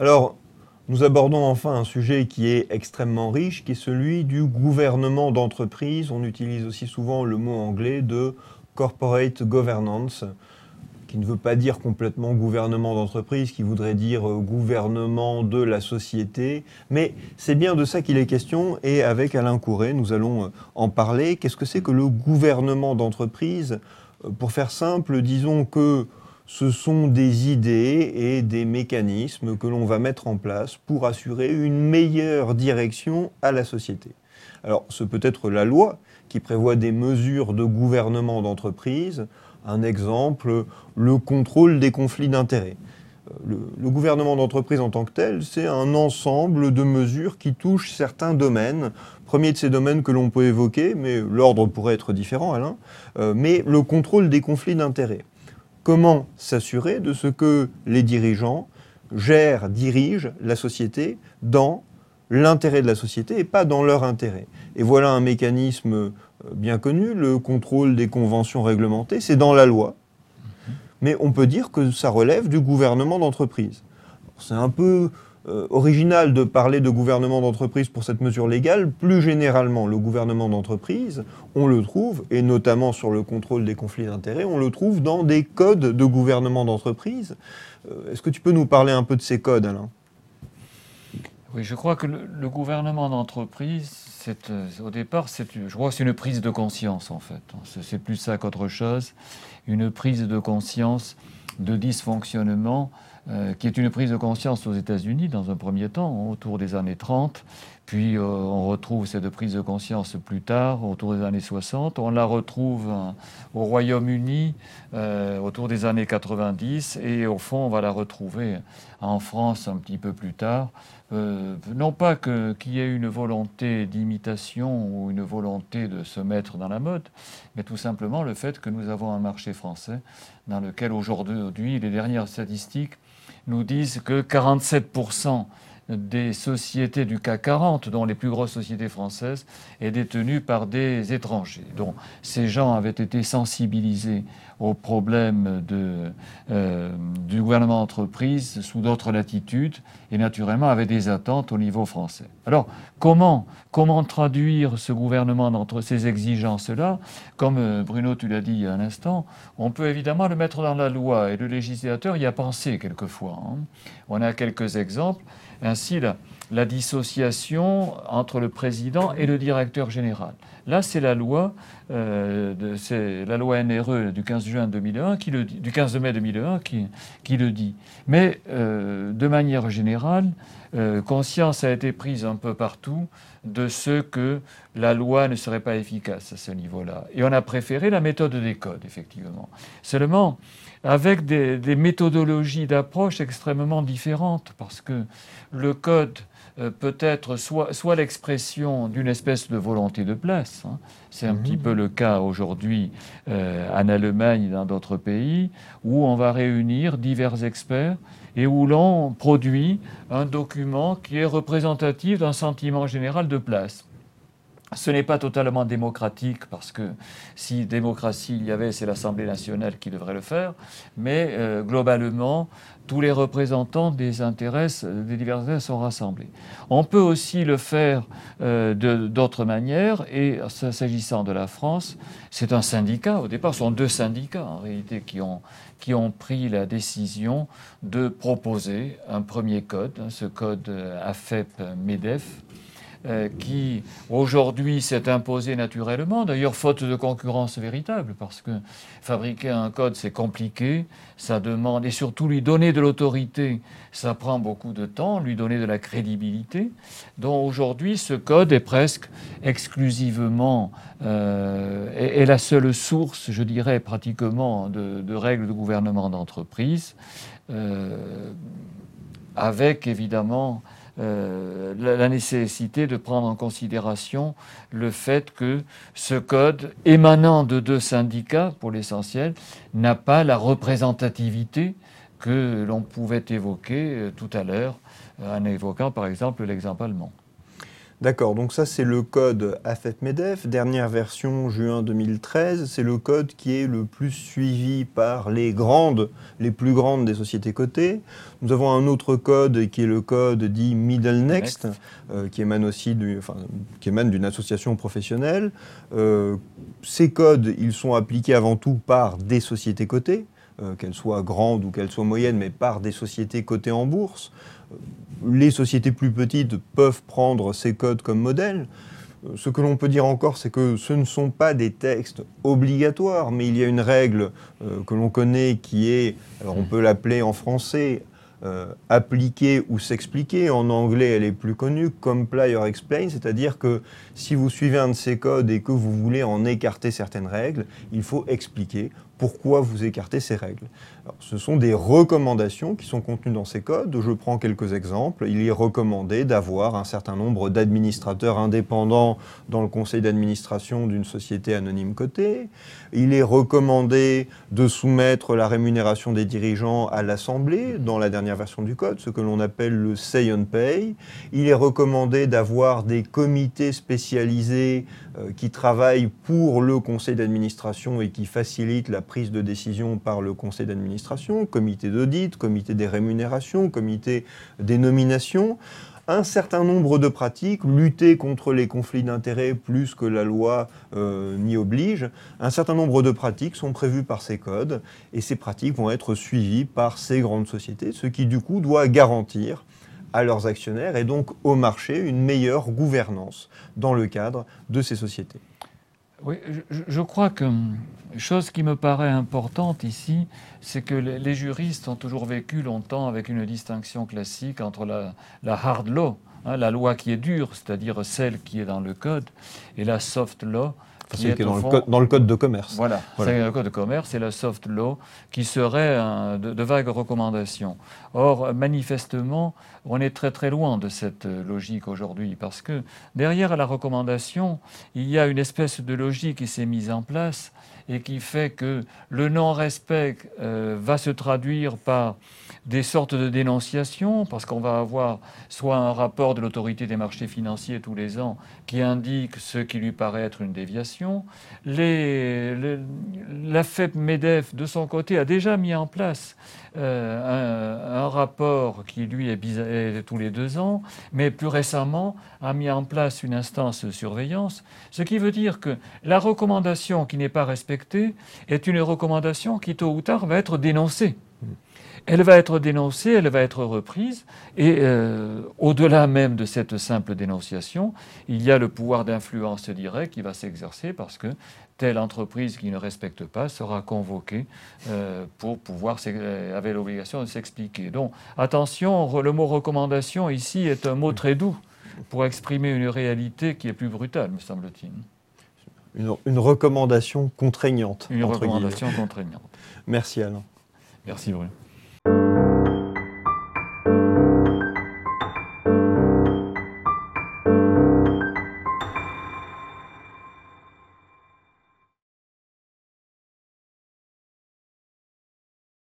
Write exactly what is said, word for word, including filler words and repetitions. Alors, nous abordons enfin un sujet qui est extrêmement riche, qui est celui du gouvernement d'entreprise. On utilise aussi souvent le mot anglais de « corporate governance », qui ne veut pas dire complètement gouvernement d'entreprise, qui voudrait dire gouvernement de la société. Mais c'est bien de ça qu'il est question, et avec Alain Courret, nous allons en parler. Qu'est-ce que c'est que le gouvernement d'entreprise? Pour faire simple, disons que ce sont des idées et des mécanismes que l'on va mettre en place pour assurer une meilleure direction à la société. Alors, ce peut être la loi qui prévoit des mesures de gouvernement d'entreprise. Un exemple, le contrôle des conflits d'intérêts. Le, le gouvernement d'entreprise en tant que tel, c'est un ensemble de mesures qui touchent certains domaines. Premier de ces domaines que l'on peut évoquer, mais l'ordre pourrait être différent, Alain, euh, mais le contrôle des conflits d'intérêts. Comment s'assurer de ce que les dirigeants gèrent, dirigent la société dans l'intérêt de la société et pas dans leur intérêt. Et voilà un mécanisme bien connu, le contrôle des conventions réglementées, c'est dans la loi. Mais on peut dire que ça relève du gouvernement d'entreprise. C'est un peu euh, original de parler de gouvernement d'entreprise pour cette mesure légale. Plus généralement, le gouvernement d'entreprise, on le trouve, et notamment sur le contrôle des conflits d'intérêts, on le trouve dans des codes de gouvernement d'entreprise. Euh, est-ce que tu peux nous parler un peu de ces codes, Alain ? Oui, je crois que le, le gouvernement d'entreprise, euh, au départ, c'est, je crois que c'est une prise de conscience, en fait. C'est plus ça qu'autre chose. Une prise de conscience de dysfonctionnement, euh, qui est une prise de conscience aux États-Unis dans un premier temps, autour des années trente. Puis euh, on retrouve cette prise de conscience plus tard, autour des années soixante. On la retrouve hein, au Royaume-Uni, euh, autour des années quatre-vingt-dix. Et au fond, on va la retrouver en France un petit peu plus tard. Euh, non pas que, qu'il y ait une volonté d'imitation ou une volonté de se mettre dans la mode, mais tout simplement le fait que nous avons un marché français dans lequel aujourd'hui, les dernières statistiques nous disent que quarante-sept pour cent des sociétés du C A C quarante, dont les plus grosses sociétés françaises, est détenue par des étrangers. Donc ces gens avaient été sensibilisés aux problèmes de, euh, du gouvernement d'entreprise sous d'autres latitudes et naturellement avaient des attentes au niveau français. Alors comment, comment traduire ce gouvernement entre ces exigences-là? Comme Bruno, tu l'as dit il y a un instant, on peut évidemment le mettre dans la loi et le législateur y a pensé quelquefois. Hein. On a quelques exemples. Ainsi, la, la dissociation entre le président et le directeur général. Là, c'est la loi, euh, de, c'est la loi N R E du quinze juin deux mille un, qui le, du quinze mai deux mille un, qui, qui le dit. Mais euh, de manière générale, euh, conscience a été prise un peu partout de ce que la loi ne serait pas efficace à ce niveau-là. Et on a préféré la méthode des codes, effectivement. Seulement, avec des, des méthodologies d'approche extrêmement différentes, parce que le code euh, peut être soit, soit l'expression d'une espèce de volonté de place, hein. C'est un mmh. petit peu le cas aujourd'hui euh, en Allemagne et dans d'autres pays, où on va réunir divers experts et où l'on produit un document qui est représentatif d'un sentiment général de place. Ce n'est pas totalement démocratique, parce que si démocratie il y avait, c'est l'Assemblée nationale qui devrait le faire, mais euh, globalement, tous les représentants des intérêts, des divers intérêts sont rassemblés. On peut aussi le faire euh, de, d'autres manières, et s'agissant de la France, c'est un syndicat, au départ, ce sont deux syndicats en réalité qui ont, qui ont pris la décision de proposer un premier code, hein, ce code euh, A F E P-MEDEF, Euh, qui aujourd'hui s'est imposé naturellement, d'ailleurs faute de concurrence véritable, parce que fabriquer un code c'est compliqué, ça demande, et surtout lui donner de l'autorité, ça prend beaucoup de temps, lui donner de la crédibilité. Donc aujourd'hui ce code est presque exclusivement, euh, est, est la seule source, je dirais pratiquement, de, de règles de gouvernement d'entreprise, euh, avec évidemment Euh, la, la nécessité de prendre en considération le fait que ce code, émanant de deux syndicats pour l'essentiel, n'a pas la représentativité que l'on pouvait évoquer euh, tout à l'heure, euh, en évoquant par exemple l'exemple allemand. D'accord, donc ça c'est le code A F E P-MEDEF, dernière version juin deux mille treize, c'est le code qui est le plus suivi par les grandes, les plus grandes des sociétés cotées. Nous avons un autre code qui est le code dit Middle Next, Next. Euh, qui émane aussi du, enfin, qui émane d'une association professionnelle. Euh, ces codes, ils sont appliqués avant tout par des sociétés cotées, euh, qu'elles soient grandes ou qu'elles soient moyennes, mais par des sociétés cotées en bourse. Les sociétés plus petites peuvent prendre ces codes comme modèle. Ce que l'on peut dire encore, c'est que ce ne sont pas des textes obligatoires, mais il y a une règle euh, que l'on connaît qui est, alors on peut l'appeler en français, euh, appliquer ou s'expliquer. En anglais, elle est plus connue, comply or explain, c'est-à-dire que si vous suivez un de ces codes et que vous voulez en écarter certaines règles, il faut expliquer pourquoi vous écartez ces règles. Alors, ce sont des recommandations qui sont contenues dans ces codes. Je prends quelques exemples. Il est recommandé d'avoir un certain nombre d'administrateurs indépendants dans le conseil d'administration d'une société anonyme cotée. Il est recommandé de soumettre la rémunération des dirigeants à l'Assemblée, dans la dernière version du code, ce que l'on appelle le say on pay. Il est recommandé d'avoir des comités spécialisés euh, qui travaillent pour le conseil d'administration et qui facilitent la prise de décision par le conseil d'administration, comité d'audit, comité des rémunérations, comité des nominations, un certain nombre de pratiques, lutter contre les conflits d'intérêts plus que la loi euh, n'y oblige, un certain nombre de pratiques sont prévues par ces codes et ces pratiques vont être suivies par ces grandes sociétés, ce qui du coup doit garantir à leurs actionnaires et donc au marché une meilleure gouvernance dans le cadre de ces sociétés. Oui, je, je crois que chose qui me paraît importante ici, c'est que les, les juristes ont toujours vécu longtemps avec une distinction classique entre la, la hard law, hein, la loi qui est dure, c'est-à-dire celle qui est dans le code, et la soft law, Enfin, qui est, qui est dans, fond, le code, dans le code de commerce. Voilà, voilà. C'est le code de commerce et la soft law qui serait un, de, de vagues recommandations. Or, manifestement, on est très très loin de cette logique aujourd'hui parce que derrière la recommandation, il y a une espèce de logique qui s'est mise en place et qui fait que le non-respect euh, va se traduire par des sortes de dénonciations, parce qu'on va avoir soit un rapport de l'autorité des marchés financiers tous les ans qui indique ce qui lui paraît être une déviation. Les, les, l'A F E P-MEDEF, de son côté, a déjà mis en place euh, un, un rapport qui, lui, est, est tous les deux ans, mais plus récemment a mis en place une instance de surveillance, ce qui veut dire que la recommandation qui n'est pas respectée est une recommandation qui, tôt ou tard, va être dénoncée. Elle va être dénoncée, elle va être reprise, et euh, au-delà même de cette simple dénonciation, il y a le pouvoir d'influence direct qui va s'exercer parce que telle entreprise qui ne respecte pas sera convoquée euh, pour pouvoir, avec l'obligation de s'expliquer. Donc attention, le mot recommandation ici est un mot très doux pour exprimer une réalité qui est plus brutale, me semble-t-il. Une, une recommandation contraignante. Une recommandation guillemets. contraignante. Merci Alain. Merci Bruno.